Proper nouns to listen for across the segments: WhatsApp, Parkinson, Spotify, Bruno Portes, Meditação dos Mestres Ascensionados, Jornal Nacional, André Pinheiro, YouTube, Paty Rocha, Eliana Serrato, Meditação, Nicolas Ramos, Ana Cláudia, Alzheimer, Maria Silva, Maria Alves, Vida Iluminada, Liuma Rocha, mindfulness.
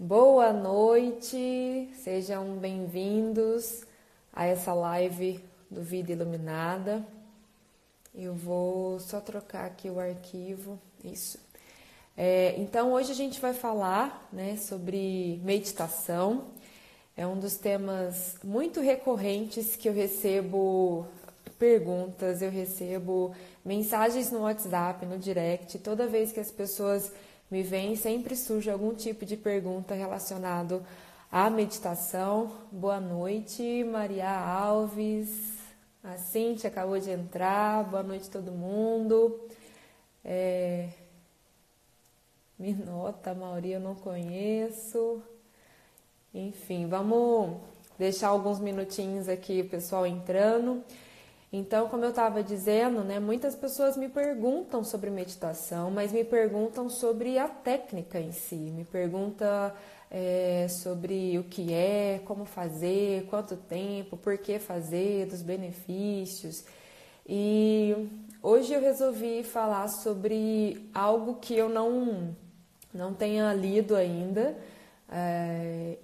Boa noite, sejam bem-vindos a essa live do Vida Iluminada. Eu vou só trocar aqui o arquivo, isso. Então, hoje a gente vai falar, né, sobre meditação. É um dos temas muito recorrentes que eu recebo perguntas, eu recebo mensagens no WhatsApp, no direct, toda vez que as pessoas me vem, sempre surge algum tipo de pergunta relacionado à meditação. Boa noite, Maria Alves. A Cíntia acabou de entrar. Boa noite, todo mundo. Minota, Mauri, eu não conheço. Enfim, vamos deixar alguns minutinhos aqui o pessoal entrando. Então, como eu estava dizendo, né, muitas pessoas me perguntam sobre meditação, mas me perguntam sobre a técnica em si, me perguntam sobre o que é, como fazer, quanto tempo, por que fazer, dos benefícios. E hoje eu resolvi falar sobre algo que eu não tenha lido ainda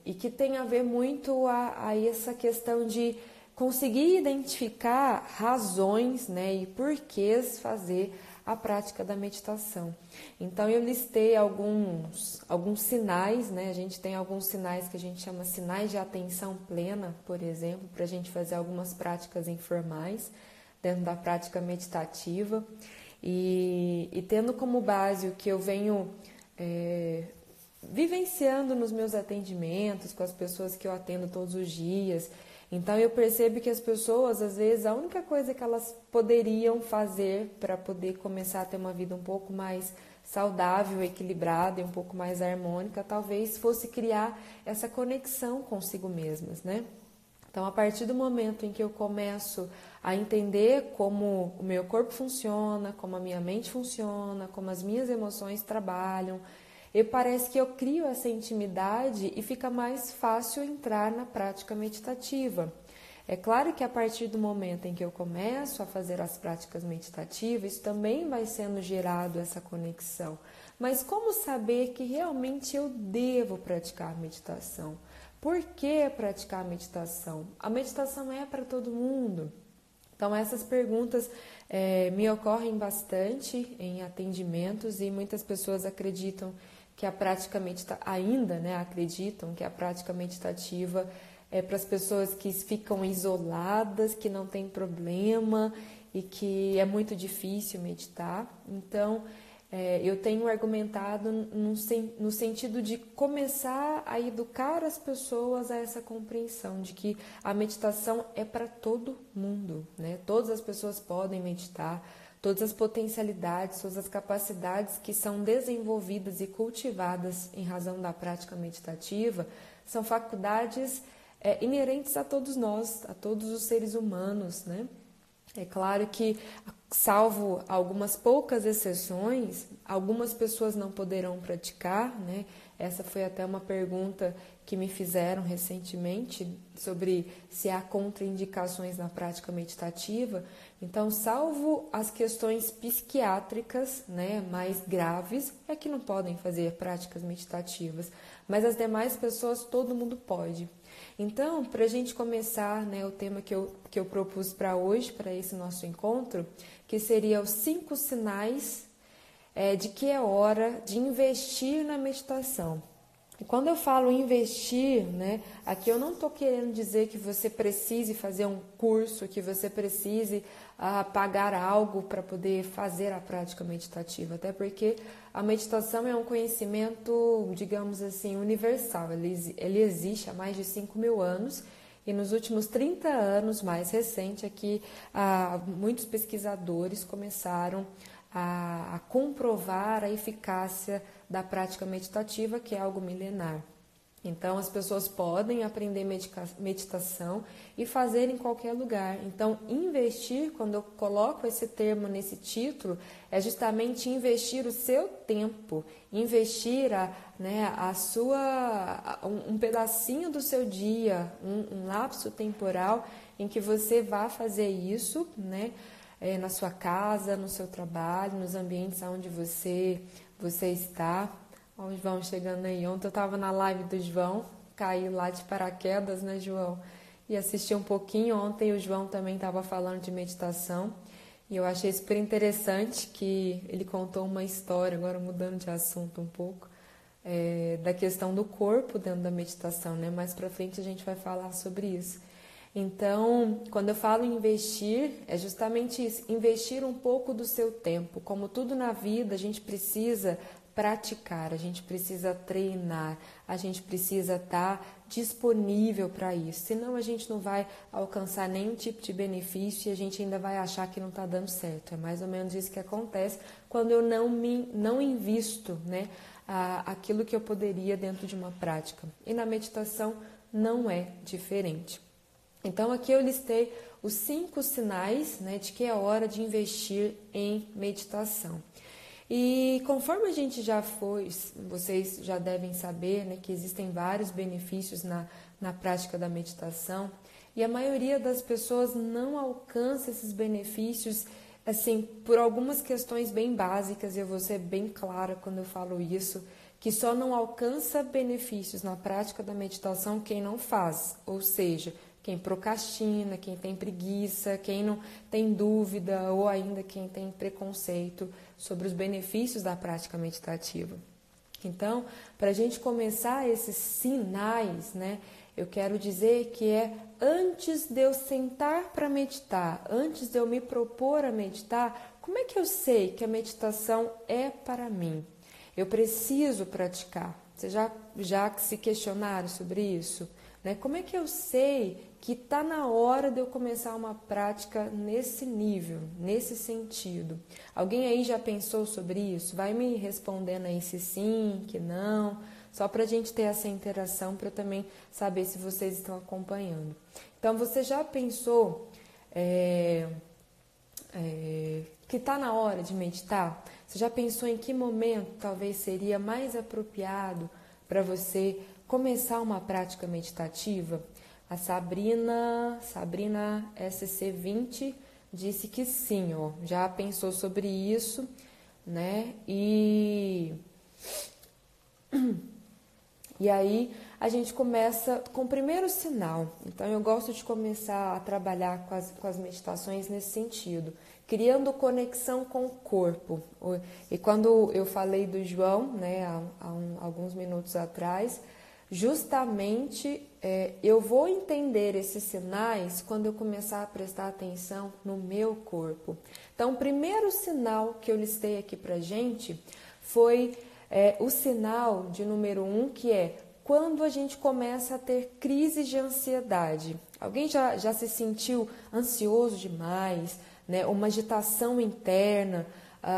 e que tem a ver muito a essa questão de conseguir identificar razões, né, e porquês fazer a prática da meditação. Então, eu listei alguns sinais, né? A gente tem alguns sinais que a gente chama sinais de atenção plena, por exemplo, para a gente fazer algumas práticas informais dentro da prática meditativa. E tendo como base o que eu venho vivenciando nos meus atendimentos, com as pessoas que eu atendo todos os dias. Então, eu percebo que as pessoas, às vezes, a única coisa que elas poderiam fazer para poder começar a ter uma vida um pouco mais saudável, equilibrada e um pouco mais harmônica, talvez fosse criar essa conexão consigo mesmas, né? Então, a partir do momento em que eu começo a entender como o meu corpo funciona, como a minha mente funciona, como as minhas emoções trabalham, e parece que eu crio essa intimidade e fica mais fácil entrar na prática meditativa. É claro que a partir do momento em que eu começo a fazer as práticas meditativas, também vai sendo gerado essa conexão. Mas como saber que realmente eu devo praticar a meditação? Por que praticar a meditação? A meditação é para todo mundo. Então, essas perguntas me ocorrem bastante em atendimentos e muitas pessoas acreditam que a prática meditativa, ainda, né, acreditam que a prática meditativa é para as pessoas que ficam isoladas, que não tem problema e que é muito difícil meditar. Então, eu tenho argumentado no sentido de começar a educar as pessoas a essa compreensão de que a meditação é para todo mundo, né? Todas as pessoas podem meditar, todas as potencialidades, todas as capacidades que são desenvolvidas e cultivadas em razão da prática meditativa são faculdades inerentes a todos nós, a todos os seres humanos, né? É claro que, salvo algumas poucas exceções, algumas pessoas não poderão praticar, né? Essa foi até uma pergunta que me fizeram recentemente sobre se há contraindicações na prática meditativa. Então, salvo as questões psiquiátricas, né, mais graves, é que não podem fazer práticas meditativas, mas as demais pessoas todo mundo pode. Então, para a gente começar, né, o tema que eu propus para hoje, para esse nosso encontro, que seria os 5 sinais de que é hora de investir na meditação. E quando eu falo investir, né, aqui eu não estou querendo dizer que você precise fazer um curso, que você precise pagar algo para poder fazer a prática meditativa, até porque a meditação é um conhecimento, digamos assim, universal. Ele existe há mais de 5.000 anos e nos últimos 30 anos, mais recente, aqui muitos pesquisadores começaram a comprovar a eficácia da prática meditativa, que é algo milenar. Então, as pessoas podem aprender meditação e fazer em qualquer lugar. Então, investir, quando eu coloco esse termo nesse título, é justamente investir o seu tempo, investir um pedacinho do seu dia, um lapso temporal em que você vá fazer isso, né? Na sua casa, no seu trabalho, nos ambientes onde você está, Ó, o João chegando aí. Ontem eu estava na live do João, caí lá de paraquedas, né, João? E assisti um pouquinho. Ontem o João também estava falando de meditação. E eu achei super interessante que ele contou uma história, agora mudando de assunto um pouco, da questão do corpo dentro da meditação, né? Mais pra frente a gente vai falar sobre isso. Então, quando eu falo em investir, é justamente isso, investir um pouco do seu tempo. Como tudo na vida, a gente precisa praticar, a gente precisa treinar, a gente precisa estar disponível para isso, senão a gente não vai alcançar nenhum tipo de benefício e a gente ainda vai achar que não está dando certo. É mais ou menos isso que acontece quando eu não invisto, né, aquilo que eu poderia dentro de uma prática. E na meditação não é diferente. Então aqui eu listei os 5 sinais, né, de que é hora de investir em meditação. E conforme a gente já foi, vocês já devem saber, né, que existem vários benefícios na prática da meditação, e a maioria das pessoas não alcança esses benefícios, assim, por algumas questões bem básicas, e eu vou ser bem clara quando eu falo isso, que só não alcança benefícios na prática da meditação quem não faz, ou seja, quem procrastina, quem tem preguiça, quem não tem dúvida ou ainda quem tem preconceito sobre os benefícios da prática meditativa. Então, para a gente começar esses sinais, né, eu quero dizer que é antes de eu sentar para meditar, antes de eu me propor a meditar, como é que eu sei que a meditação é para mim? Eu preciso praticar. Vocês já se questionaram sobre isso? Como é que eu sei que está na hora de eu começar uma prática nesse nível, nesse sentido? Alguém aí já pensou sobre isso? Vai me respondendo aí se sim, que não, só para a gente ter essa interação, para eu também saber se vocês estão acompanhando. Então, você já pensou que está na hora de meditar? Você já pensou em que momento talvez seria mais apropriado para você começar uma prática meditativa? A Sabrina SC20 disse que sim, ó, já pensou sobre isso, né? E aí a gente começa com o primeiro sinal. Então eu gosto de começar a trabalhar com as meditações nesse sentido, criando conexão com o corpo. E quando eu falei do João, né, alguns minutos atrás, justamente eu vou entender esses sinais quando eu começar a prestar atenção no meu corpo. Então, o primeiro sinal que eu listei aqui pra gente foi o sinal de número 1, que é quando a gente começa a ter crises de ansiedade. Alguém já se sentiu ansioso demais, né? Uma agitação interna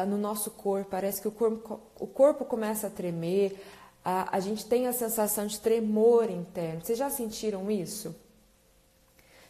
no nosso corpo, parece que o corpo começa a tremer. A gente tem a sensação de tremor interno. Vocês já sentiram isso?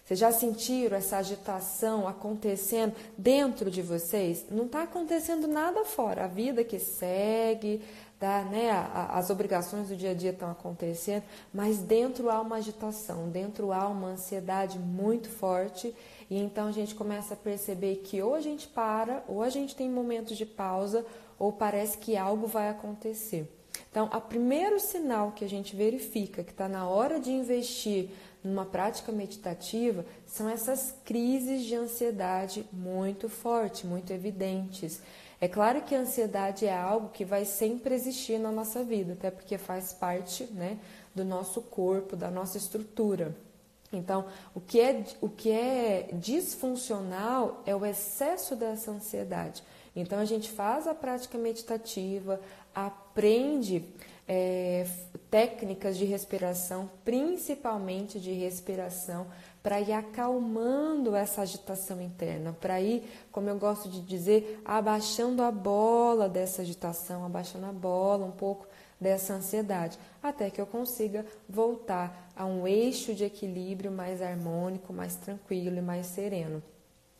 Vocês já sentiram essa agitação acontecendo dentro de vocês? Não está acontecendo nada fora. A vida que segue, tá, né? As obrigações do dia a dia estão acontecendo, mas dentro há uma agitação, dentro há uma ansiedade muito forte. E então a gente começa a perceber que ou a gente para, ou a gente tem momentos de pausa, ou parece que algo vai acontecer. Então, o primeiro sinal que a gente verifica que está na hora de investir numa prática meditativa são essas crises de ansiedade muito fortes, muito evidentes. É claro que a ansiedade é algo que vai sempre existir na nossa vida, até porque faz parte, né, do nosso corpo, da nossa estrutura. Então, o que é disfuncional é o excesso dessa ansiedade. Então, a gente faz a prática meditativa, aprende técnicas de respiração, principalmente de respiração, para ir acalmando essa agitação interna, para ir, como eu gosto de dizer, abaixando a bola dessa agitação, abaixando a bola um pouco dessa ansiedade, até que eu consiga voltar a um eixo de equilíbrio mais harmônico, mais tranquilo e mais sereno.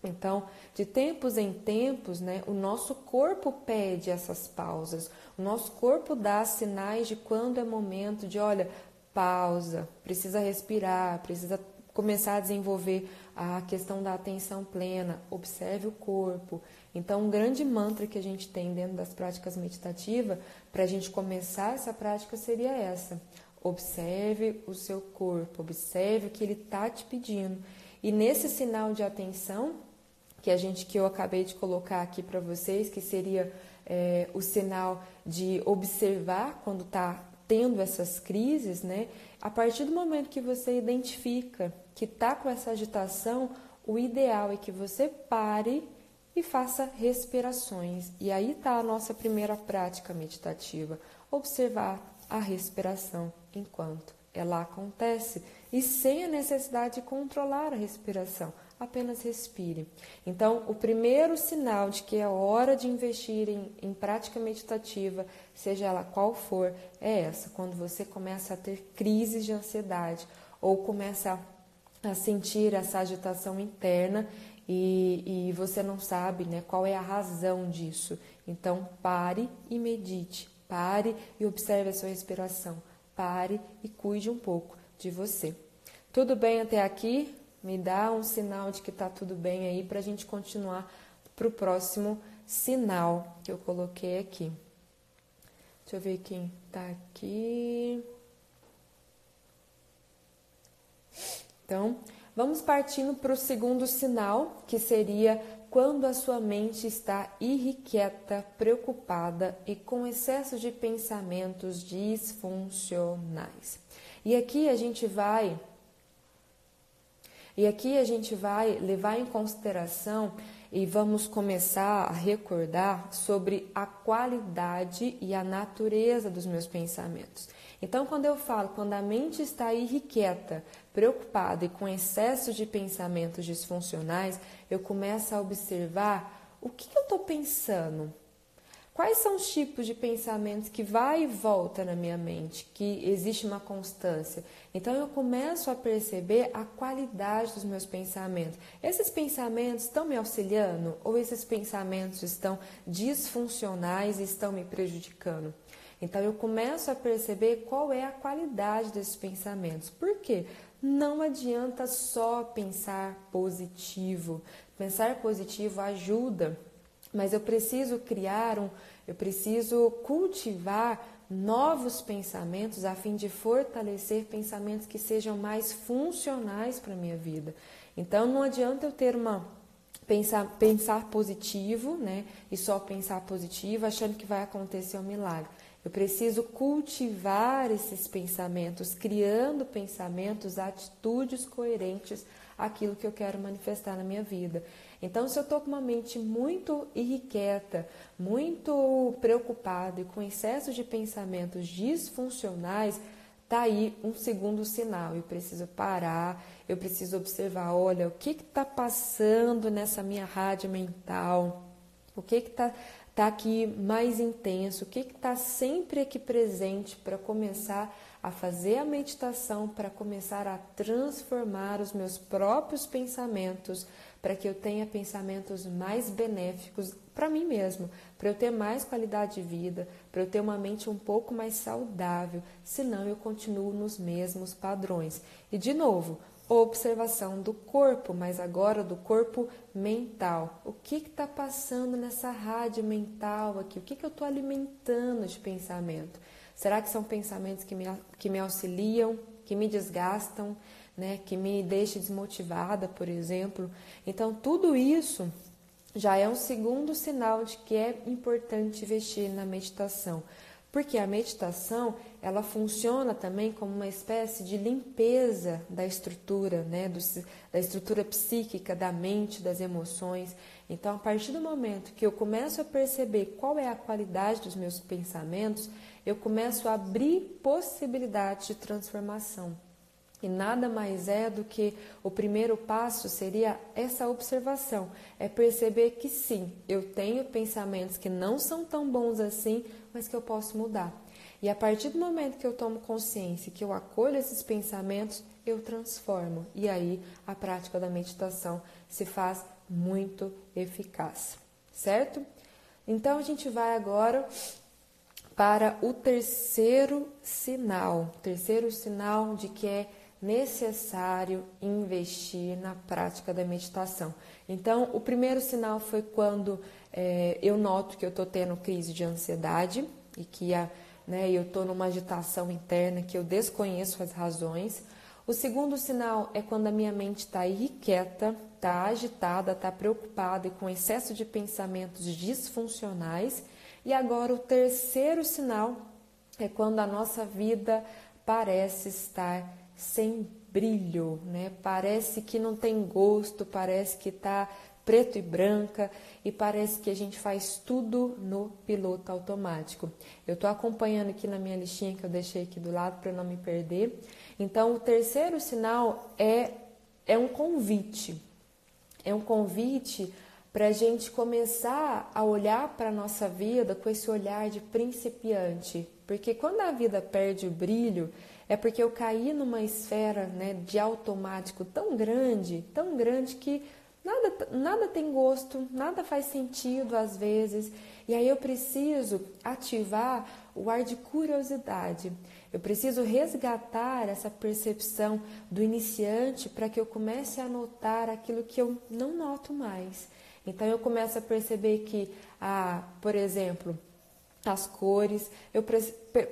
Então, de tempos em tempos, né, o nosso corpo pede essas pausas, o nosso corpo dá sinais de quando é momento de, olha, pausa, precisa respirar, precisa começar a desenvolver a questão da atenção plena, observe o corpo. Então, um grande mantra que a gente tem dentro das práticas meditativas, para a gente começar essa prática, seria essa. Observe o seu corpo, observe o que ele está te pedindo. E nesse sinal de atenção, que eu acabei de colocar aqui para vocês, que seria o sinal de observar quando está tendo essas crises, né? A partir do momento que você identifica que está com essa agitação, o ideal é que você pare e faça respirações. E aí está a nossa primeira prática meditativa, observar a respiração enquanto ela acontece e sem a necessidade de controlar a respiração. Apenas respire. Então, o primeiro sinal de que é hora de investir em prática meditativa, seja ela qual for, é essa. Quando você começa a ter crises de ansiedade ou começa a sentir essa agitação interna e você não sabe, né, qual é a razão disso. Então, pare e medite. Pare e observe a sua respiração. Pare e cuide um pouco de você. Tudo bem até aqui? Me dá um sinal de que tá tudo bem aí para a gente continuar para o próximo sinal que eu coloquei aqui. Deixa eu ver quem tá aqui. Então, vamos partindo para o segundo sinal, que seria quando a sua mente está irrequieta, preocupada e com excesso de pensamentos disfuncionais. E aqui a gente vai levar em consideração e vamos começar a recordar sobre a qualidade e a natureza dos meus pensamentos. Então, quando eu falo, quando a mente está irrequieta, preocupada e com excesso de pensamentos disfuncionais, eu começo a observar o que eu estou pensando. Quais são os tipos de pensamentos que vai e volta na minha mente, que existe uma constância? Então eu começo a perceber a qualidade dos meus pensamentos. Esses pensamentos estão me auxiliando ou esses pensamentos estão disfuncionais e estão me prejudicando? Então eu começo a perceber qual é a qualidade desses pensamentos. Por quê? Não adianta só pensar positivo. Pensar positivo ajuda. Mas eu preciso cultivar novos pensamentos a fim de fortalecer pensamentos que sejam mais funcionais para a minha vida. Então não adianta eu ter pensar positivo, né? E só pensar positivo achando que vai acontecer um milagre. Eu preciso cultivar esses pensamentos, criando pensamentos, atitudes coerentes àquilo que eu quero manifestar na minha vida. Então, se eu estou com uma mente muito irrequieta, muito preocupada e com excesso de pensamentos disfuncionais, tá aí um segundo sinal. Eu preciso parar, eu preciso observar, olha, o que está passando nessa minha rádio mental, o que está aqui mais intenso, o que está sempre aqui presente para começar a fazer a meditação, para começar a transformar os meus próprios pensamentos, para que eu tenha pensamentos mais benéficos para mim mesmo, para eu ter mais qualidade de vida, para eu ter uma mente um pouco mais saudável, senão eu continuo nos mesmos padrões. E de novo, observação do corpo, mas agora do corpo mental. O que está passando nessa rádio mental aqui? O que eu estou alimentando de pensamento? Será que são pensamentos que me auxiliam, que me desgastam, né? Que me deixam desmotivada, por exemplo? Então, tudo isso já é um segundo sinal de que é importante investir na meditação. Porque a meditação, ela funciona também como uma espécie de limpeza da estrutura, né? Da estrutura psíquica, da mente, das emoções. Então, a partir do momento que eu começo a perceber qual é a qualidade dos meus pensamentos, eu começo a abrir possibilidades de transformação. E nada mais é do que o primeiro passo seria essa observação. É perceber que sim, eu tenho pensamentos que não são tão bons assim, mas que eu posso mudar. E a partir do momento que eu tomo consciência, que eu acolho esses pensamentos, eu transformo. E aí a prática da meditação se faz muito eficaz, certo? Então a gente vai agora para o terceiro sinal de que é necessário investir na prática da meditação. Então, o primeiro sinal foi quando eu noto que eu estou tendo crise de ansiedade e que eu estou numa agitação interna que eu desconheço as razões. O segundo sinal é quando a minha mente está irrequieta, está agitada, está preocupada e com excesso de pensamentos disfuncionais. E agora o terceiro sinal é quando a nossa vida parece estar sem brilho, Parece que não tem gosto, parece que está preto e branca e parece que a gente faz tudo no piloto automático. Eu estou acompanhando aqui na minha listinha que eu deixei aqui do lado para não me perder. Então, o terceiro sinal é um convite. É um convite para a gente começar a olhar para a nossa vida com esse olhar de principiante. Porque quando a vida perde o brilho, é porque eu caí numa esfera de automático tão grande que nada tem gosto, nada faz sentido às vezes. E aí eu preciso ativar o ar de curiosidade. Eu preciso resgatar essa percepção do iniciante para que eu comece a notar aquilo que eu não noto mais. Então eu começo a perceber que, por exemplo, as cores, eu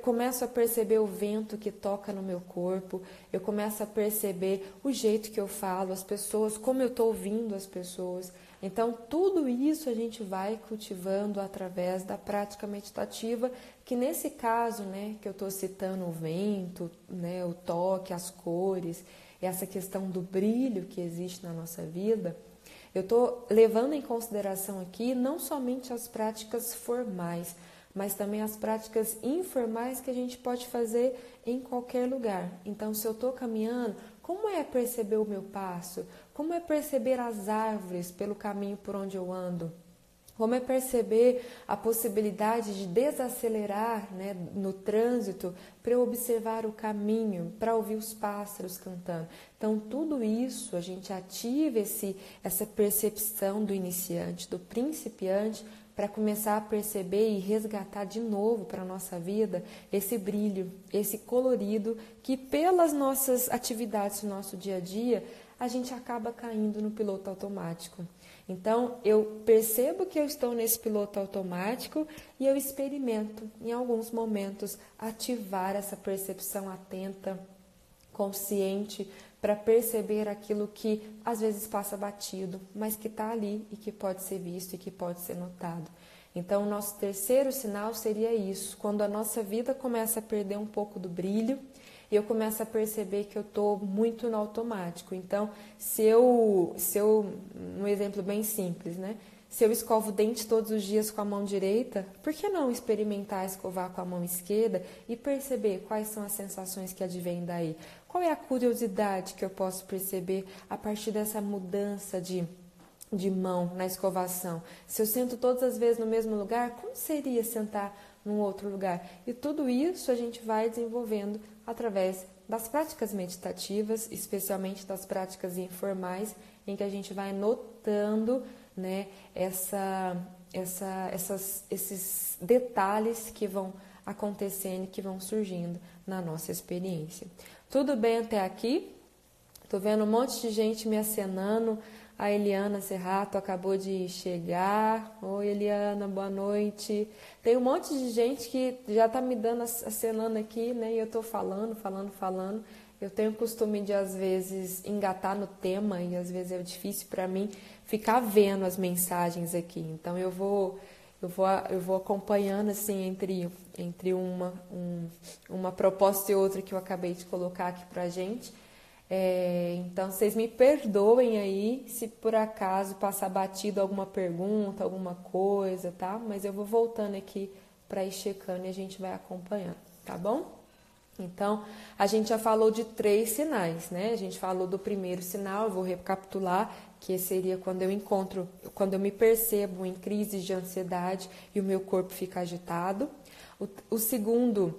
começo a perceber o vento que toca no meu corpo, eu começo a perceber o jeito que eu falo, as pessoas, como eu estou ouvindo as pessoas. Então, tudo isso a gente vai cultivando através da prática meditativa, que nesse caso, que eu estou citando o vento, o toque, as cores, essa questão do brilho que existe na nossa vida, eu estou levando em consideração aqui não somente as práticas formais, mas também as práticas informais que a gente pode fazer em qualquer lugar. Então, se eu estou caminhando, como é perceber o meu passo? Como é perceber as árvores pelo caminho por onde eu ando? Como é perceber a possibilidade de desacelerar no trânsito para eu observar o caminho, para ouvir os pássaros cantando? Então, tudo isso, a gente ativa essa percepção do iniciante, do principiante, para começar a perceber e resgatar de novo para a nossa vida esse brilho, esse colorido que pelas nossas atividades do nosso dia a dia, a gente acaba caindo no piloto automático. Então, eu percebo que eu estou nesse piloto automático e eu experimento, em alguns momentos, ativar essa percepção atenta, consciente, para perceber aquilo que às vezes passa batido, mas que está ali e que pode ser visto e que pode ser notado. Então, o nosso terceiro sinal seria isso, quando a nossa vida começa a perder um pouco do brilho e eu começo a perceber que eu estou muito no automático. Então, se eu um exemplo bem simples, se eu escovo o dente todos os dias com a mão direita, por que não experimentar escovar com a mão esquerda e perceber quais são as sensações que advêm daí? Qual é a curiosidade que eu posso perceber a partir dessa mudança de mão na escovação? Se eu sento todas as vezes no mesmo lugar, como seria sentar num outro lugar? E tudo isso a gente vai desenvolvendo através das práticas meditativas, especialmente das práticas informais, em que a gente vai notando esses detalhes que vão acontecendo, que vão surgindo na nossa experiência. Tudo bem até aqui? Estou vendo um monte de gente me acenando. A Eliana Serrato acabou de chegar. Oi, Eliana, boa noite. Tem um monte de gente que já está me dando acenando aqui, e eu estou falando. Eu tenho o costume de, às vezes, engatar no tema e, às vezes, é difícil para mim ficar vendo as mensagens aqui. Então, eu vou acompanhando, assim, entre uma proposta e outra que eu acabei de colocar aqui para a gente. Então, vocês me perdoem aí se, por acaso, passar batido alguma pergunta, alguma coisa, tá? Mas eu vou voltando aqui para ir checando e a gente vai acompanhando, tá bom? Então, a gente já falou de 3 sinais, A gente falou do primeiro sinal, eu vou recapitular, que seria quando eu me percebo em crise de ansiedade e o meu corpo fica agitado. O segundo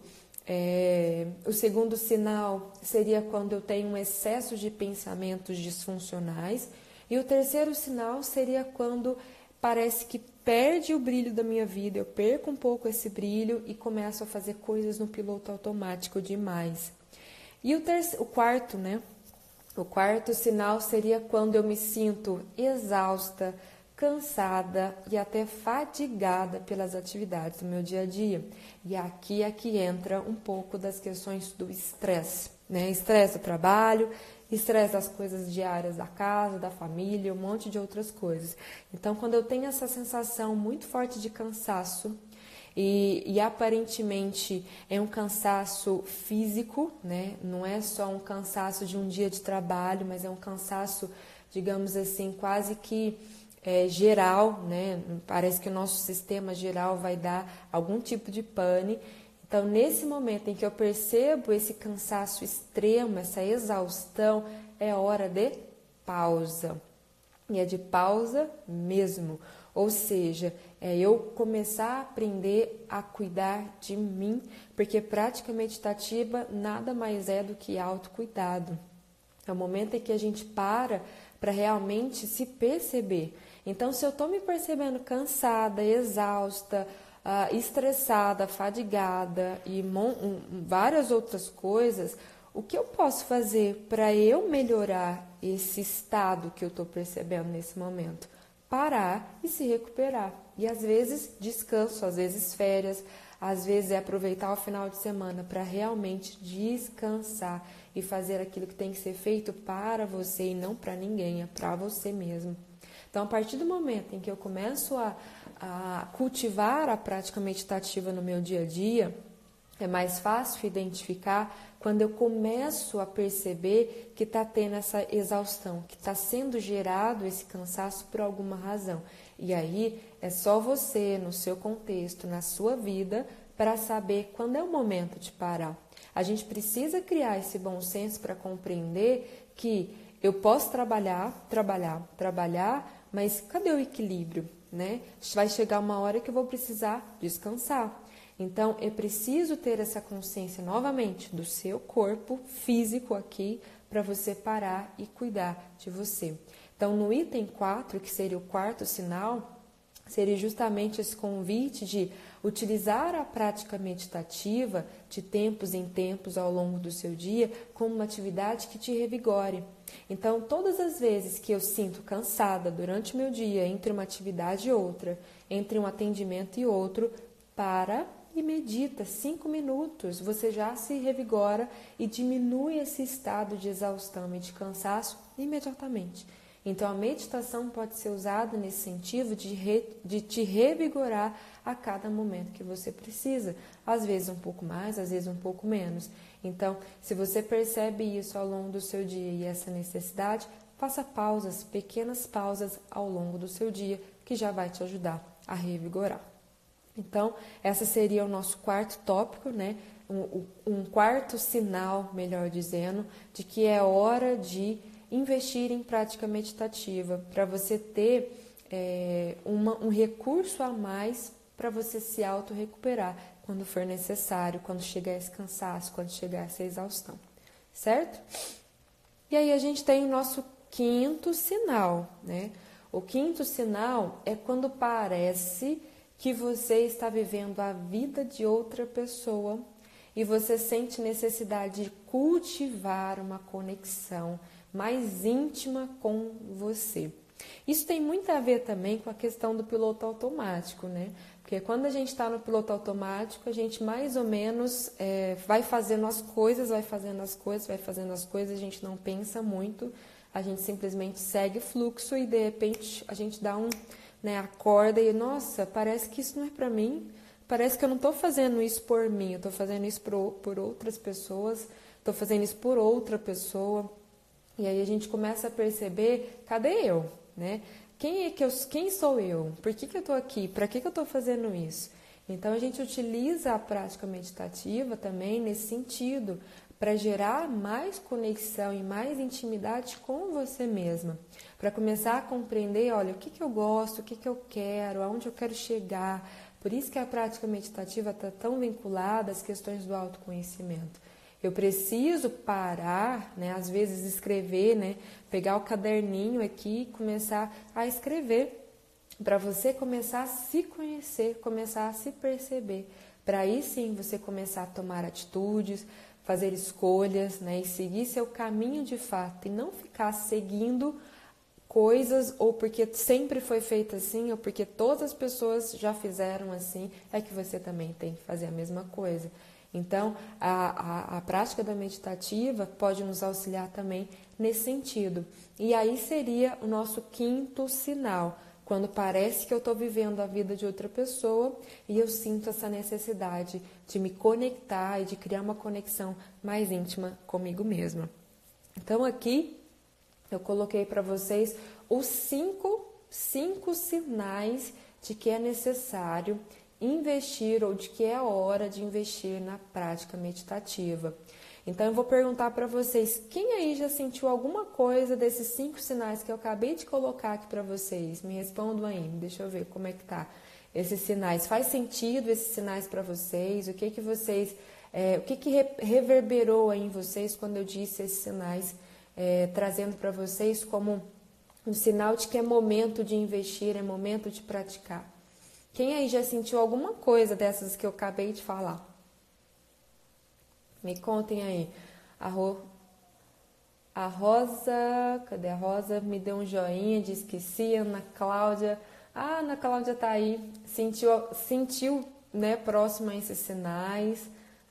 sinal seria quando eu tenho um excesso de pensamentos disfuncionais. E o terceiro sinal seria quando parece que perde o brilho da minha vida, eu perco um pouco esse brilho e começo a fazer coisas no piloto automático demais. E o quarto, né? O quarto sinal seria quando eu me sinto exausta, cansada e até fadigada pelas atividades do meu dia a dia. E aqui é que entra um pouco das questões do estresse, né? Estresse do trabalho, estresse das coisas diárias da casa, da família, um monte de outras coisas. Então, quando eu tenho essa sensação muito forte de cansaço, e aparentemente é um cansaço físico, né? Não é só um cansaço de um dia de trabalho, mas é um cansaço, digamos assim, quase que geral, né? Parece que o nosso sistema geral vai dar algum tipo de pane. Então, nesse momento em que eu percebo esse cansaço extremo, essa exaustão, é hora de pausa. E é de pausa mesmo. Ou seja, é eu começar a aprender a cuidar de mim, porque prática meditativa nada mais é do que autocuidado. É o momento em que a gente para realmente se perceber. Então, se eu estou me percebendo cansada, exausta, estressada, fadigada e várias outras coisas, o que eu posso fazer para eu melhorar esse estado que eu estou percebendo nesse momento? Parar e se recuperar. E às vezes descanso, às vezes férias, às vezes é aproveitar o final de semana para realmente descansar e fazer aquilo que tem que ser feito para você e não para ninguém, é para você mesmo. Então, a partir do momento em que eu começo a cultivar a prática meditativa no meu dia a dia, é mais fácil identificar quando eu começo a perceber que está tendo essa exaustão, que está sendo gerado esse cansaço por alguma razão. E aí é só você, no seu contexto, na sua vida, para saber quando é o momento de parar. A gente precisa criar esse bom senso para compreender que eu posso trabalhar, mas cadê o equilíbrio, né? Vai chegar uma hora que eu vou precisar descansar. Então, é preciso ter essa consciência novamente do seu corpo físico aqui para você parar e cuidar de você. Então, no item 4, que seria o quarto sinal, seria justamente esse convite de utilizar a prática meditativa de tempos em tempos ao longo do seu dia como uma atividade que te revigore. Então, todas as vezes que eu sinto cansada durante o meu dia, entre uma atividade e outra, entre um atendimento e outro, para e medita 5 minutos, você já se revigora e diminui esse estado de exaustão e de cansaço imediatamente. Então, a meditação pode ser usada nesse sentido de te revigorar a cada momento que você precisa. Às vezes um pouco mais, às vezes um pouco menos. Então, se você percebe isso ao longo do seu dia e essa necessidade, faça pausas, pequenas pausas ao longo do seu dia, que já vai te ajudar a revigorar. Então, esse seria o nosso quarto tópico, né? Um quarto sinal, melhor dizendo, de que é hora de investir em prática meditativa, para você ter um recurso a mais para você se auto-recuperar quando for necessário, quando chegar esse cansaço, quando chegar essa exaustão, certo? E aí a gente tem o nosso quinto sinal, né? O quinto sinal é quando parece que você está vivendo a vida de outra pessoa e você sente necessidade de cultivar uma conexão mais íntima com você. Isso tem muito a ver também com a questão do piloto automático, né? Porque quando a gente está no piloto automático, a gente mais ou menos vai fazendo as coisas, a gente não pensa muito, a gente simplesmente segue o fluxo e de repente a gente dá acorda e, nossa, parece que isso não é pra mim, parece que eu não tô fazendo isso por mim, eu tô fazendo isso por outras pessoas, tô fazendo isso por outra pessoa. E aí a gente começa a perceber, cadê eu, né? Quem sou eu? Por que eu tô aqui? Pra que eu tô fazendo isso? Então a gente utiliza a prática meditativa também nesse sentido, para gerar mais conexão e mais intimidade com você mesma, para começar a compreender, olha, o que eu gosto, o que eu quero, aonde eu quero chegar. Por isso que a prática meditativa está tão vinculada às questões do autoconhecimento. Eu preciso parar, né, às vezes escrever, né, pegar o caderninho aqui e começar a escrever, para você começar a se conhecer, começar a se perceber. Para aí sim você começar a tomar atitudes, fazer escolhas, né, e seguir seu caminho de fato, e não ficar seguindo coisas ou porque sempre foi feito assim, ou porque todas as pessoas já fizeram assim, é que você também tem que fazer a mesma coisa. Então, a prática da meditativa pode nos auxiliar também nesse sentido. E aí seria o nosso quinto sinal, quando parece que eu estou vivendo a vida de outra pessoa e eu sinto essa necessidade de me conectar e de criar uma conexão mais íntima comigo mesma. Então aqui eu coloquei para vocês os cinco sinais de que é necessário investir ou de que é hora de investir na prática meditativa. Então eu vou perguntar para vocês, quem aí já sentiu alguma coisa desses 5 sinais que eu acabei de colocar aqui para vocês? Me respondam aí, deixa eu ver como é que tá esses sinais. Faz sentido esses sinais para vocês? O que que vocês, o que reverberou aí em vocês quando eu disse esses sinais, trazendo para vocês como um sinal de que é momento de investir, é momento de praticar? Quem aí já sentiu alguma coisa dessas que eu acabei de falar? Me contem aí. A Rosa, cadê a Rosa? Me deu um joinha, disse que sim. Ana Cláudia. Ah, Ana Cláudia tá aí. Sentiu, né, próximo a esses sinais.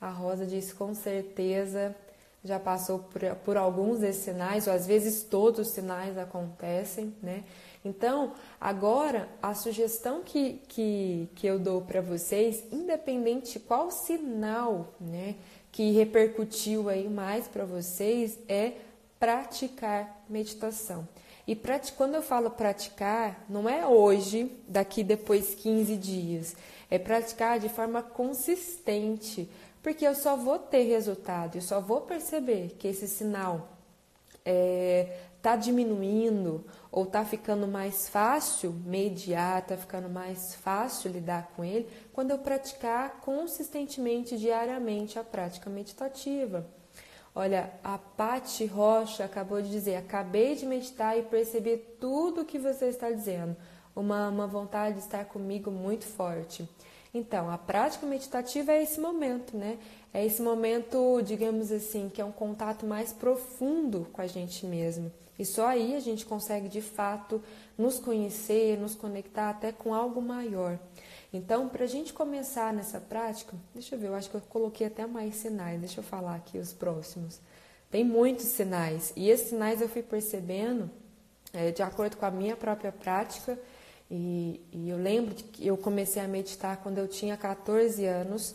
A Rosa disse com certeza. Já passou por alguns desses sinais, ou às vezes todos os sinais acontecem, né? Então, agora, a sugestão que eu dou para vocês, independente de qual sinal, né, que repercutiu aí mais para vocês, é praticar meditação. E quando eu falo praticar, não é hoje, daqui depois 15 dias. É praticar de forma consistente, porque eu só vou ter resultado, eu só vou perceber que esse sinal está diminuindo ou está ficando mais fácil mediar, está ficando mais fácil lidar com ele, quando eu praticar consistentemente, diariamente, a prática meditativa. Olha, a Paty Rocha acabou de dizer, acabei de meditar e percebi tudo o que você está dizendo, uma vontade de estar comigo muito forte. Então, a prática meditativa é esse momento, né? É esse momento, digamos assim, que é um contato mais profundo com a gente mesmo. E só aí a gente consegue, de fato, nos conhecer, nos conectar até com algo maior. Então, para a gente começar nessa prática, deixa eu ver, eu acho que eu coloquei até mais sinais, deixa eu falar aqui os próximos. Tem muitos sinais, e esses sinais eu fui percebendo, de acordo com a minha própria prática. E eu lembro que eu comecei a meditar quando eu tinha 14 anos.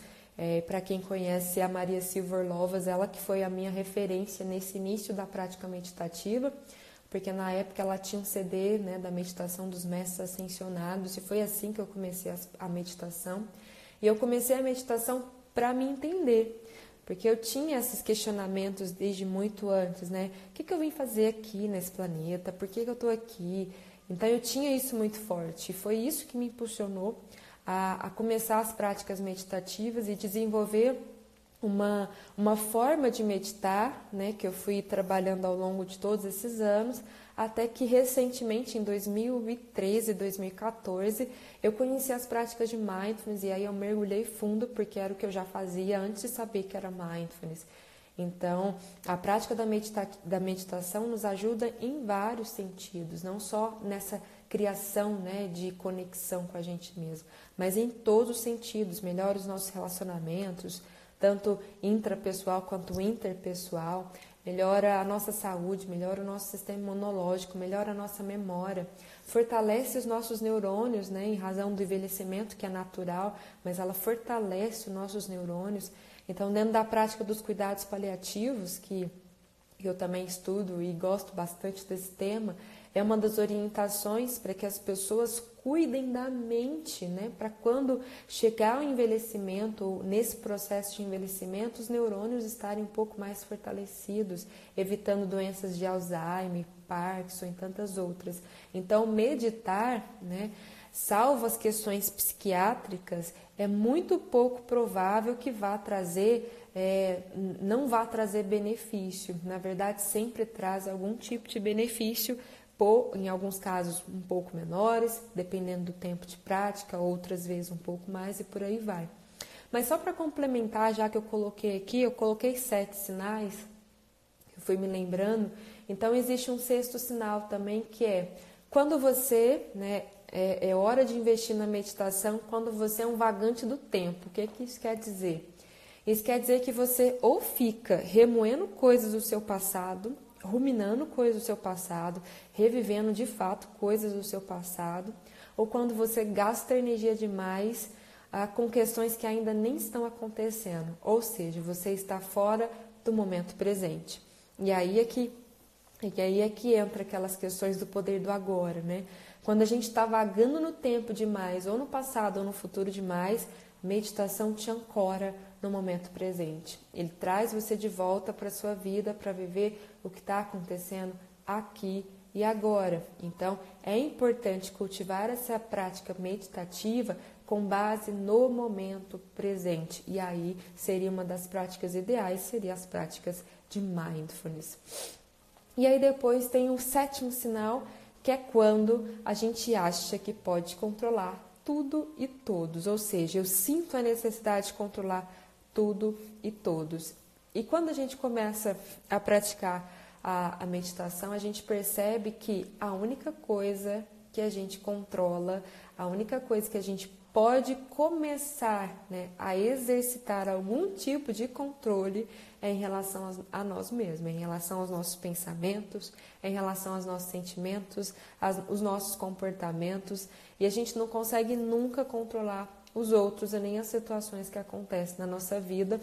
Para quem conhece a Maria Silva, ela que foi a minha referência nesse início da prática meditativa, porque na época ela tinha um CD, né, da Meditação dos Mestres Ascensionados, e foi assim que eu comecei a meditação. E eu comecei a meditação para me entender, porque eu tinha esses questionamentos desde muito antes, né? O que eu vim fazer aqui nesse planeta? Por que eu estou aqui? Então, eu tinha isso muito forte, e foi isso que me impulsionou a começar as práticas meditativas e desenvolver uma forma de meditar, né, que eu fui trabalhando ao longo de todos esses anos, até que recentemente, em 2013, 2014, eu conheci as práticas de mindfulness, e aí eu mergulhei fundo, porque era o que eu já fazia antes de saber que era mindfulness. Então, a prática da meditação nos ajuda em vários sentidos, não só nessa criação, né, de conexão com a gente mesmo, mas em todos os sentidos, melhora os nossos relacionamentos, tanto intrapessoal quanto interpessoal, melhora a nossa saúde, melhora o nosso sistema imunológico, melhora a nossa memória, fortalece os nossos neurônios, né, em razão do envelhecimento que é natural, mas ela fortalece os nossos neurônios. Então, dentro da prática dos cuidados paliativos, que eu também estudo e gosto bastante desse tema, é uma das orientações para que as pessoas cuidem da mente, né? Para quando chegar ao envelhecimento, nesse processo de envelhecimento, os neurônios estarem um pouco mais fortalecidos, evitando doenças de Alzheimer, Parkinson e tantas outras. Então, meditar, né, salvo as questões psiquiátricas, é muito pouco provável que vá trazer, não vá trazer benefício. Na verdade, sempre traz algum tipo de benefício, em alguns casos um pouco menores, dependendo do tempo de prática, outras vezes um pouco mais, e por aí vai. Mas só para complementar, já que eu coloquei aqui, eu coloquei 7 sinais, eu fui me lembrando. Então, existe um 6º sinal também, que é quando você, né, é hora de investir na meditação, quando você é um vagante do tempo. O que que isso quer dizer? Isso quer dizer que você ou fica remoendo coisas do seu passado, ruminando coisas do seu passado, revivendo de fato coisas do seu passado, ou quando você gasta energia demais com questões que ainda nem estão acontecendo, ou seja, você está fora do momento presente. E aí é que entra aquelas questões do poder do agora, né? Quando a gente está vagando no tempo demais, ou no passado ou no futuro demais, meditação te ancora no momento presente. Ele traz você de volta para a sua vida, para viver o que está acontecendo aqui e agora. Então, é importante cultivar essa prática meditativa com base no momento presente. E aí, seria uma das práticas ideais, seria as práticas de mindfulness. E aí depois tem o 7º sinal, que é quando a gente acha que pode controlar tudo e todos. Ou seja, eu sinto a necessidade de controlar tudo e todos. E quando a gente começa a praticar a meditação, a gente percebe que a única coisa que a gente controla, a única coisa que a gente pode começar, né, a exercitar algum tipo de controle é em relação a nós mesmos, é em relação aos nossos pensamentos, é em relação aos nossos sentimentos, os nossos comportamentos. E a gente não consegue nunca controlar os outros e nem as situações que acontecem na nossa vida,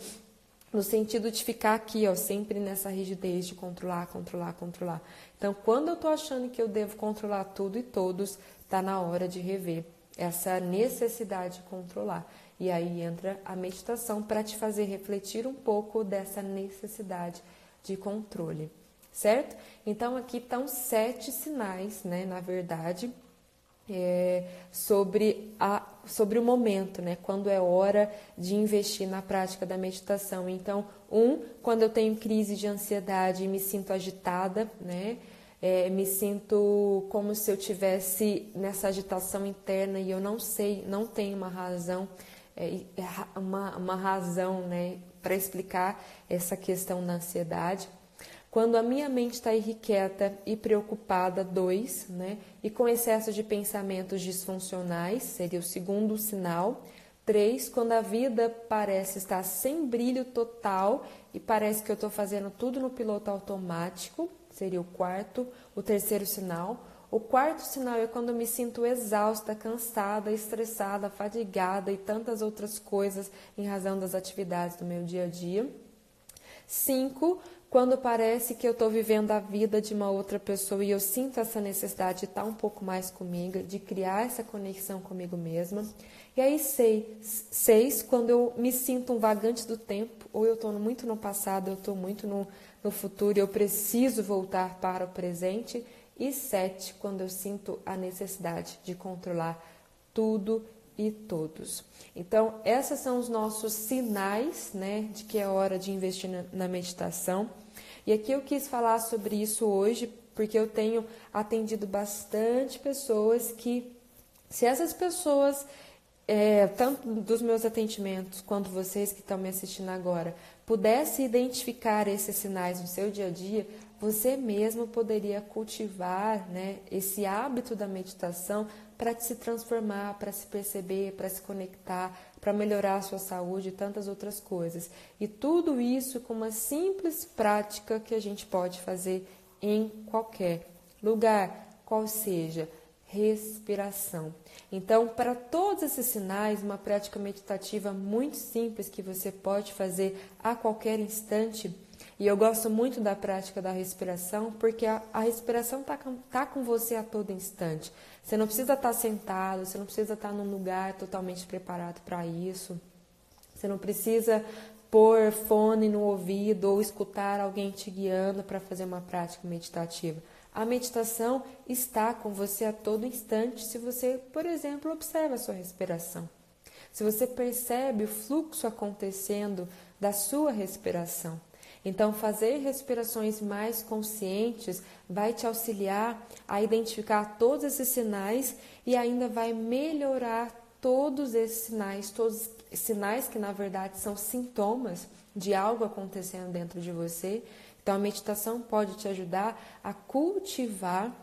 no sentido de ficar aqui, ó, sempre nessa rigidez de controlar, controlar, controlar. Então, quando eu tô achando que eu devo controlar tudo e todos, tá na hora de rever essa necessidade de controlar. E aí entra a meditação para te fazer refletir um pouco dessa necessidade de controle, certo? Então, aqui estão 7 sinais, né, na verdade, sobre o momento, né, quando é hora de investir na prática da meditação. Então, 1, quando eu tenho crise de ansiedade e me sinto agitada, né? Me sinto como se eu tivesse nessa agitação interna e eu não sei, não tenho uma razão, né, para explicar essa questão da ansiedade. Quando a minha mente está irrequieta e preocupada, 2, né, e com excesso de pensamentos disfuncionais, seria o 2º sinal. 3, quando a vida parece estar sem brilho total e parece que eu estou fazendo tudo no piloto automático, seria o 3º sinal. O 4º sinal é quando eu me sinto exausta, cansada, estressada, fadigada e tantas outras coisas em razão das atividades do meu dia a dia. 5, quando parece que eu estou vivendo a vida de uma outra pessoa e eu sinto essa necessidade de estar um pouco mais comigo, de criar essa conexão comigo mesma. E aí 6, quando eu me sinto um vagante do tempo, ou eu estou muito no passado, eu estou muito no futuro, eu preciso voltar para o presente. E 7, quando eu sinto a necessidade de controlar tudo e todos. Então, esses são os nossos sinais, né, de que é hora de investir na meditação. E aqui eu quis falar sobre isso hoje, porque eu tenho atendido bastante pessoas que, se essas pessoas, tanto dos meus atendimentos quanto vocês que estão me assistindo agora, pudessem identificar esses sinais no seu dia a dia, você mesmo poderia cultivar, né, esse hábito da meditação para se transformar, para se perceber, para se conectar, para melhorar a sua saúde e tantas outras coisas. E tudo isso com uma simples prática que a gente pode fazer em qualquer lugar, qual seja, respiração. Então, para todos esses sinais, uma prática meditativa muito simples que você pode fazer a qualquer instante. E eu gosto muito da prática da respiração, porque a respiração tá com você a todo instante. Você não precisa estar sentado, você não precisa estar num lugar totalmente preparado para isso. Você não precisa pôr fone no ouvido ou escutar alguém te guiando para fazer uma prática meditativa. A meditação está com você a todo instante se você, por exemplo, observa a sua respiração. Se você percebe o fluxo acontecendo da sua respiração. Então, fazer respirações mais conscientes vai te auxiliar a identificar todos esses sinais e ainda vai melhorar todos esses sinais, todos sinais que, na verdade, são sintomas de algo acontecendo dentro de você. Então, a meditação pode te ajudar a cultivar,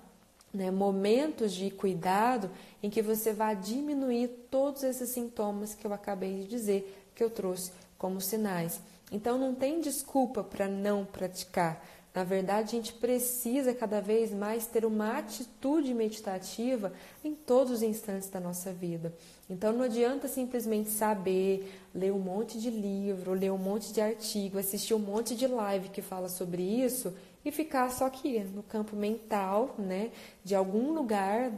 né, momentos de cuidado em que você vai diminuir todos esses sintomas que eu acabei de dizer, que eu trouxe como sinais. Então, não tem desculpa para não praticar. Na verdade, a gente precisa cada vez mais ter uma atitude meditativa em todos os instantes da nossa vida. Então, não adianta simplesmente saber, ler um monte de livro, ler um monte de artigo, assistir um monte de live que fala sobre isso e ficar só aqui, no campo mental, né, de algum lugar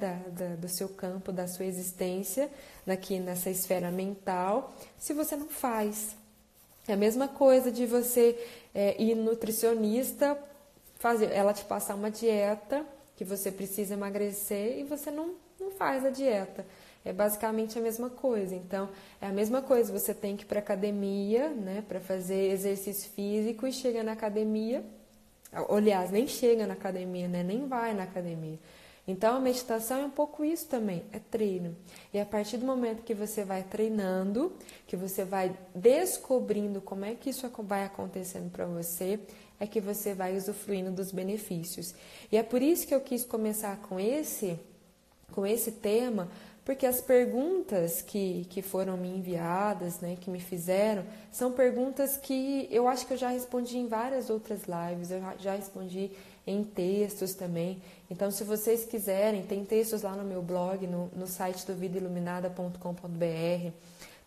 do seu campo, da sua existência, daqui nessa esfera mental, se você não faz. É a mesma coisa de você ir nutricionista, ela te passar uma dieta que você precisa emagrecer e você não faz a dieta. É basicamente a mesma coisa. Então, é a mesma coisa, você tem que ir para a academia, né, para fazer exercício físico e chega na academia, aliás, nem chega na academia, né, nem vai na academia. Então, a meditação é um pouco isso também, é treino. E a partir do momento que você vai treinando, que você vai descobrindo como é que isso vai acontecendo para você, é que você vai usufruindo dos benefícios. E é por isso que eu quis começar com esse tema, porque as perguntas que foram me enviadas, né, que me fizeram, são perguntas que eu acho que eu já respondi em várias outras lives, eu já respondi em textos também. Então, se vocês quiserem, tem textos lá no meu blog, no site do vidailuminada.com.br,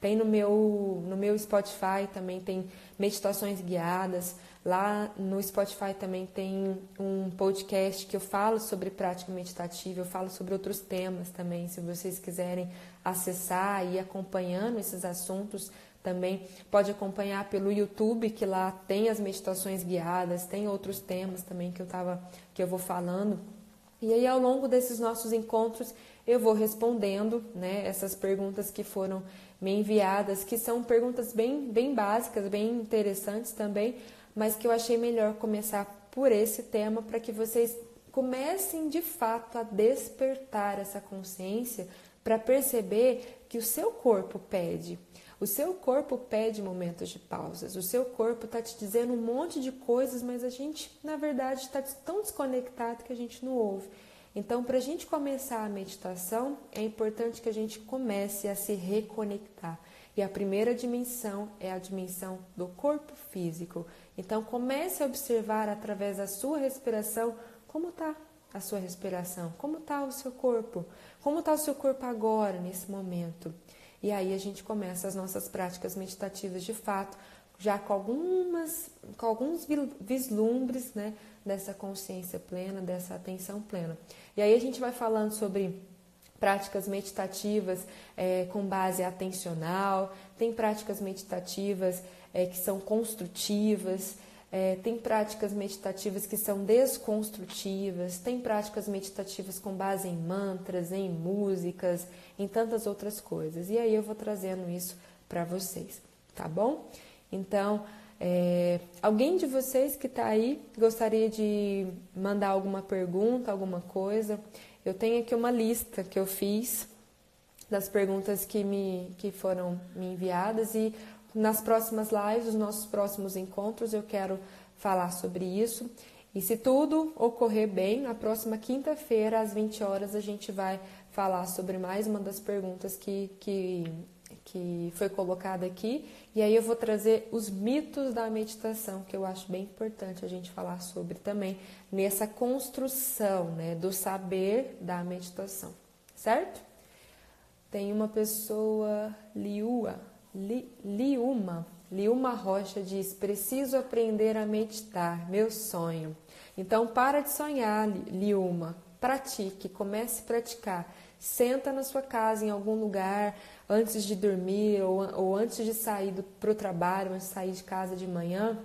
tem no meu Spotify também, tem meditações guiadas. Lá no Spotify também tem um podcast que eu falo sobre prática meditativa, eu falo sobre outros temas também, se vocês quiserem acessar e ir acompanhando esses assuntos também. Pode acompanhar pelo YouTube, que lá tem as meditações guiadas, tem outros temas também que eu vou falando. E aí, ao longo desses nossos encontros, eu vou respondendo, né, essas perguntas que foram me enviadas, que são perguntas bem, bem básicas, bem interessantes também, mas que eu achei melhor começar por esse tema para que vocês comecem, de fato, a despertar essa consciência para perceber que o seu corpo pede. O seu corpo pede momentos de pausas, o seu corpo está te dizendo um monte de coisas, mas a gente, na verdade, está tão desconectado que a gente não ouve. Então, para a gente começar a meditação, é importante que a gente comece a se reconectar. E a primeira dimensão é a dimensão do corpo físico. Então, comece a observar através da sua respiração como está a sua respiração, como está o seu corpo, como está o seu corpo agora, nesse momento. E aí a gente começa as nossas práticas meditativas de fato, já com alguns vislumbres, né, dessa consciência plena, dessa atenção plena. E aí a gente vai falando sobre práticas meditativas com base atencional, tem práticas meditativas que são construtivas, tem práticas meditativas que são desconstrutivas, tem práticas meditativas com base em mantras, em músicas, em tantas outras coisas. E aí eu vou trazendo isso para vocês, tá bom? Então, alguém de vocês que está aí gostaria de mandar alguma pergunta, alguma coisa? Eu tenho aqui uma lista que eu fiz das perguntas que foram me enviadas e nas próximas lives, nos nossos próximos encontros, eu quero falar sobre isso. E se tudo ocorrer bem, na próxima quinta-feira, às 20 horas, a gente vai falar sobre mais uma das perguntas que foi colocada aqui. E aí eu vou trazer os mitos da meditação, que eu acho bem importante a gente falar sobre também, nessa construção, né, do saber da meditação, certo? Tem uma pessoa, Liuma Rocha diz: preciso aprender a meditar, meu sonho. Então, para de sonhar, Liuma, pratique, comece a praticar. Senta na sua casa, em algum lugar, antes de dormir ou antes de sair para o trabalho, antes de sair de casa de manhã,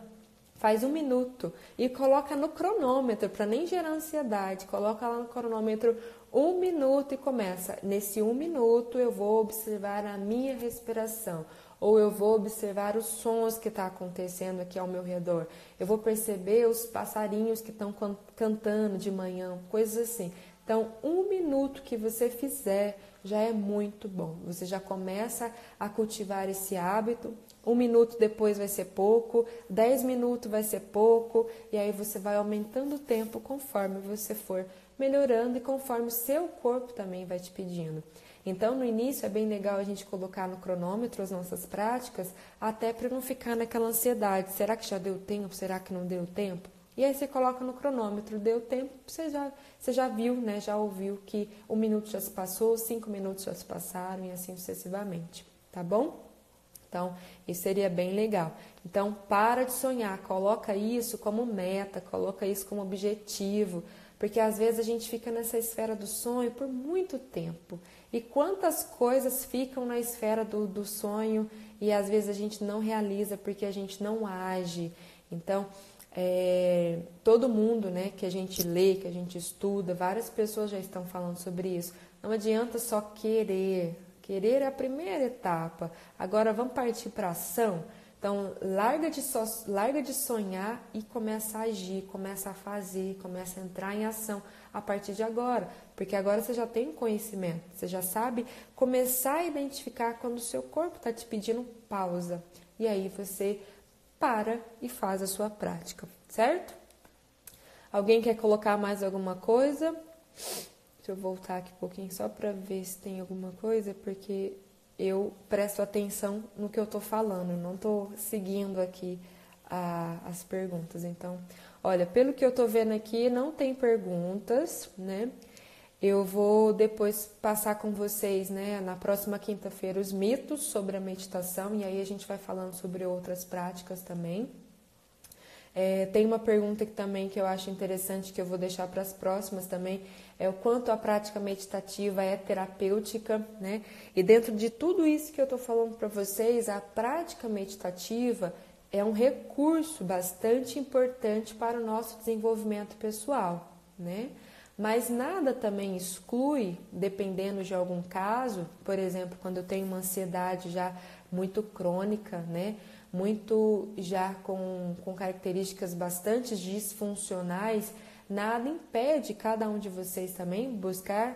faz 1 minuto e coloca no cronômetro, para nem gerar ansiedade, coloca lá no cronômetro 1 minuto e começa. Nesse 1 minuto eu vou observar a minha respiração, ou eu vou observar os sons que está acontecendo aqui ao meu redor, eu vou perceber os passarinhos que estão cantando de manhã, coisas assim. Então, 1 minuto que você fizer, já é muito bom. Você já começa a cultivar esse hábito. 1 minuto depois vai ser pouco, 10 minutos vai ser pouco, e aí você vai aumentando o tempo conforme você for melhorando e conforme o seu corpo também vai te pedindo. Então, no início é bem legal a gente colocar no cronômetro as nossas práticas, até para não ficar naquela ansiedade. Será que já deu tempo? Será que não deu tempo? E aí você coloca no cronômetro, deu tempo, você já viu, né? Já ouviu que 1 minuto já se passou, 5 minutos já se passaram e assim sucessivamente, tá bom? Então, isso seria bem legal. Então, para de sonhar, coloca isso como meta, coloca isso como objetivo, porque às vezes a gente fica nessa esfera do sonho por muito tempo. E quantas coisas ficam na esfera do sonho e às vezes a gente não realiza porque a gente não age. Então, todo mundo, né, que a gente lê, que a gente estuda, várias pessoas já estão falando sobre isso. Não adianta só querer. Querer é a primeira etapa. Agora vamos partir para a ação. Então, larga de sonhar e começa a agir, começa a fazer, começa a entrar em ação a partir de agora. Porque agora você já tem conhecimento, você já sabe começar a identificar quando o seu corpo está te pedindo pausa. E aí você para e faz a sua prática, certo? Alguém quer colocar mais alguma coisa? Deixa eu voltar aqui um pouquinho só para ver se tem alguma coisa, porque eu presto atenção no que eu estou falando, eu não estou seguindo aqui as perguntas. Então, olha, pelo que eu estou vendo aqui, não tem perguntas, né? Eu vou depois passar com vocês, né, na próxima quinta-feira, os mitos sobre a meditação, e aí a gente vai falando sobre outras práticas também. Tem uma pergunta que também que eu acho interessante, que eu vou deixar para as próximas também, é o quanto a prática meditativa é terapêutica, né? E dentro de tudo isso que eu estou falando para vocês, a prática meditativa é um recurso bastante importante para o nosso desenvolvimento pessoal, né? Mas nada também exclui, dependendo de algum caso, por exemplo, quando eu tenho uma ansiedade já muito crônica, né? Muito já com características bastante disfuncionais, nada impede cada um de vocês também buscar,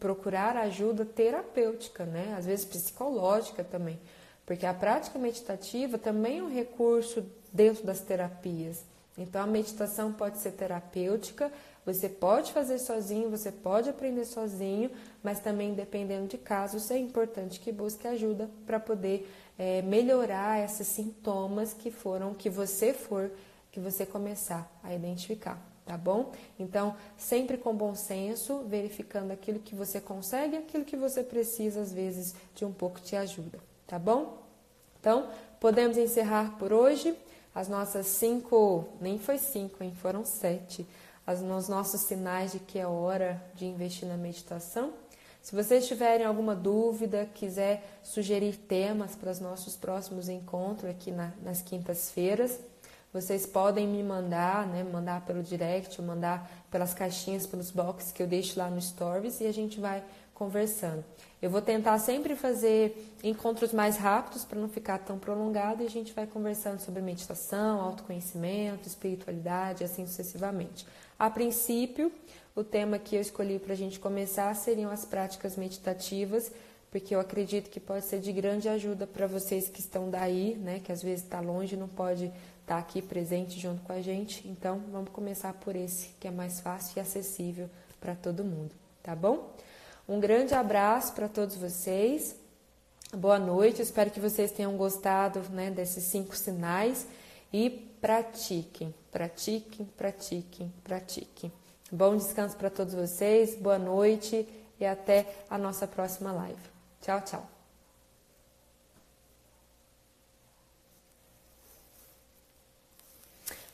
procurar ajuda terapêutica, né? Às vezes psicológica também, porque a prática meditativa também é um recurso dentro das terapias. Então a meditação pode ser terapêutica, você pode fazer sozinho, você pode aprender sozinho, mas também dependendo de casos é importante que busque ajuda para poder melhorar esses sintomas que você começar a identificar, tá bom? Então, sempre com bom senso, verificando aquilo que você consegue, aquilo que você precisa, às vezes, de um pouco de ajuda, tá bom? Então, podemos encerrar por hoje as nossas 5, nem foi 5, hein? Foram 7, os nossos sinais de que é hora de investir na meditação. Se vocês tiverem alguma dúvida, quiser sugerir temas para os nossos próximos encontros aqui nas quintas-feiras, vocês podem me mandar, né? Mandar pelo direct, mandar pelas caixinhas, pelos boxes que eu deixo lá no Stories e a gente vai conversando. Eu vou tentar sempre fazer encontros mais rápidos para não ficar tão prolongado e a gente vai conversando sobre meditação, autoconhecimento, espiritualidade, assim sucessivamente. A princípio, o tema que eu escolhi para a gente começar seriam as práticas meditativas, porque eu acredito que pode ser de grande ajuda para vocês que estão daí, né? Que às vezes está longe e não pode estar aqui presente junto com a gente. Então, vamos começar por esse, que é mais fácil e acessível para todo mundo, tá bom? Um grande abraço para todos vocês, boa noite, espero que vocês tenham gostado, né, desses 5 sinais e pratiquem, pratiquem, pratiquem, pratiquem. Bom descanso para todos vocês, boa noite e até a nossa próxima live. Tchau, tchau.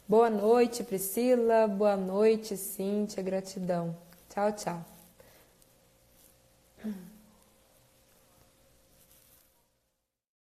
Boa noite, Priscila, boa noite, Cíntia, gratidão. Tchau, tchau.